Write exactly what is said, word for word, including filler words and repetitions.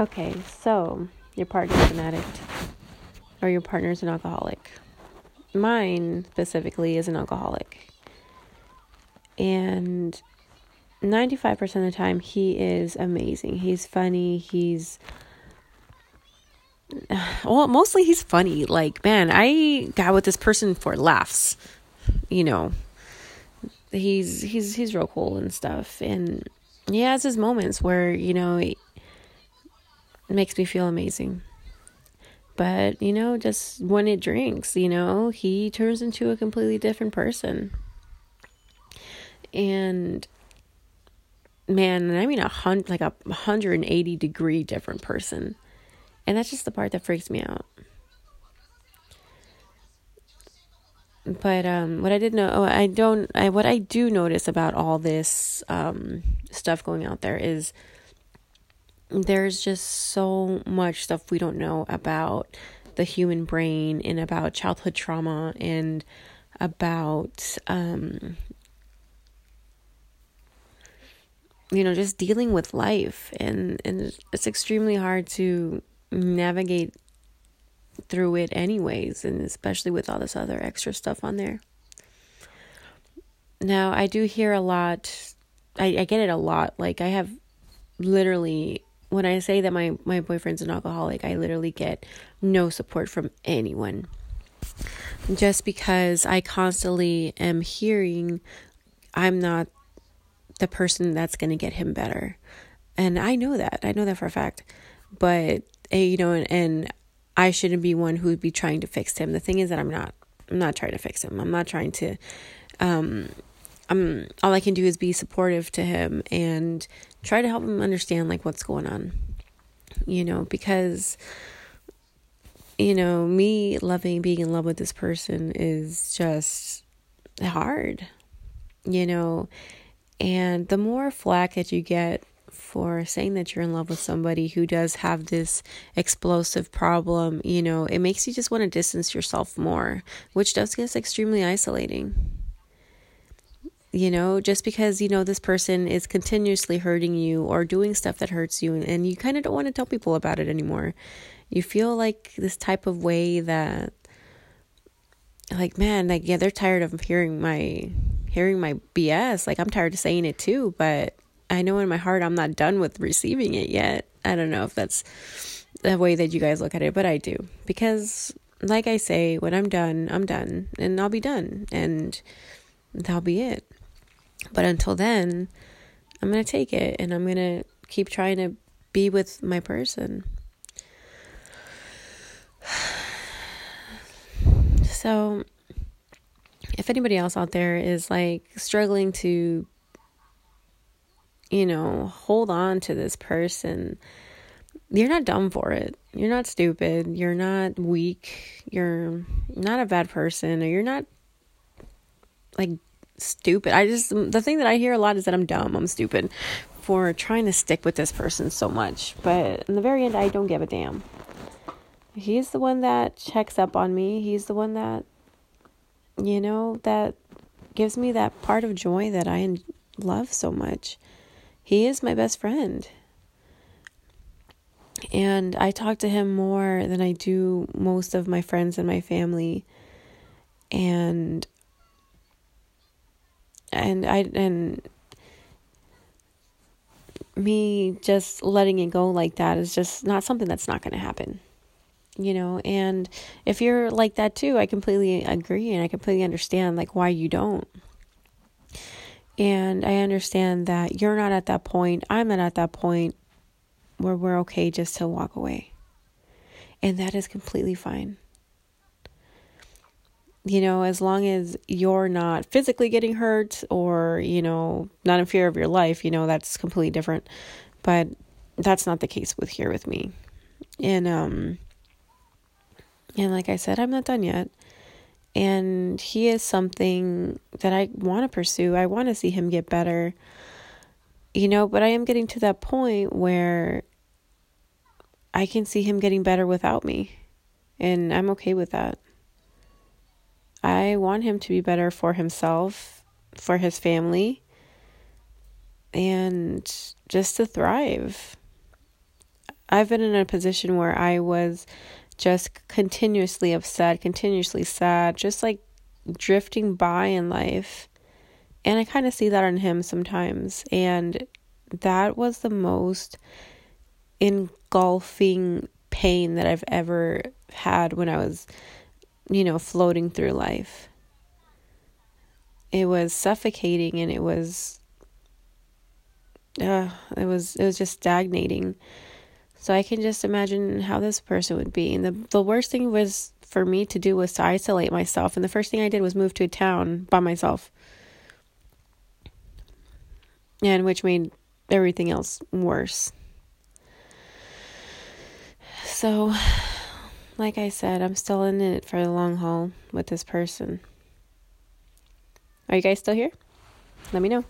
Okay, so your partner's an addict or your partner's an alcoholic. Mine specifically is an alcoholic. And ninety-five percent of the time, he is amazing. He's funny. He's, well, mostly he's funny. Like, man, I got with this person for laughs, you know. He's, he's, he's real cool and stuff. And he has his moments where, you know, he, it makes me feel amazing. But, you know, just when it drinks, you know, he turns into a completely different person. And, man, I mean, a hundred, like a one hundred eighty degree different person. And that's just the part that freaks me out. But um, what I did know, oh, I don't, I, what I do notice about all this um, stuff going out there is there's just so much stuff we don't know about the human brain and about childhood trauma and about, um, you know, just dealing with life. And, and it's extremely hard to navigate through it anyways, and especially with all this other extra stuff on there. Now, I do hear a lot, I, I get it a lot. Like, I have literally, when I say that my, my boyfriend's an alcoholic, I literally get no support from anyone. Just because I constantly am hearing, I'm not the person that's going to get him better. And I know that. I know that for a fact. But, you know, and, and I shouldn't be one who would be trying to fix him. The thing is that I'm not. I'm not trying to fix him. I'm not trying to... Um, I'm, all I can do is be supportive to him and try to help him understand, like, what's going on. You know, because, you know, me loving, being in love with this person is just hard. You know, and the more flack that you get for saying that you're in love with somebody who does have this explosive problem, you know, it makes you just want to distance yourself more, which does get extremely isolating. You know, just because, you know, this person is continuously hurting you or doing stuff that hurts you, and, and you kind of don't want to tell people about it anymore. You feel like this type of way that, like, man, like, yeah, they're tired of hearing my, hearing my B S. Like, I'm tired of saying it too, but I know in my heart I'm not done with receiving it yet. I don't know if that's the way that you guys look at it, but I do. Because, like I say, when I'm done, I'm done. And I'll be done. And that'll be it. But until then, I'm going to take it, and I'm going to keep trying to be with my person. So if anybody else out there is, like, struggling to, you know, hold on to this person, you're not dumb for it. You're not stupid. You're not weak. You're not a bad person, or you're not, like, stupid. I just, the thing that I hear a lot is that I'm dumb, I'm stupid for trying to stick with this person so much. But in the very end, I don't give a damn. He's the one that checks up on me. He's the one that, you know, that gives me that part of joy that I love so much. He is my best friend. And I talk to him more than I do most of my friends and my family. And And I, and me just letting it go like that is just not something that's not going to happen, you know? And if you're like that too, I completely agree. And I completely understand, like, why you don't. And I understand that you're not at that point. I'm not at that point where we're okay just to walk away. And that is completely fine. You know, as long as you're not physically getting hurt or, you know, not in fear of your life, you know, that's completely different. But that's not the case with here with me. And, um, and like I said, I'm not done yet. And he is something that I want to pursue. I want to see him get better, you know, but I am getting to that point where I can see him getting better without me. And I'm okay with that. I want him to be better for himself, for his family, and just to thrive. I've been in a position where I was just continuously upset, continuously sad, just like drifting by in life. And I kind of see that in him sometimes. And that was the most engulfing pain that I've ever had when I was, you know, floating through life. It was suffocating, and it was, uh, it was, it was just stagnating. So I can just imagine how this person would be. And the, the worst thing was for me to do was to isolate myself. And the first thing I did was move to a town by myself. And which made everything else worse. So, like I said, I'm still in it for the long haul with this person. Are you guys still here? Let me know.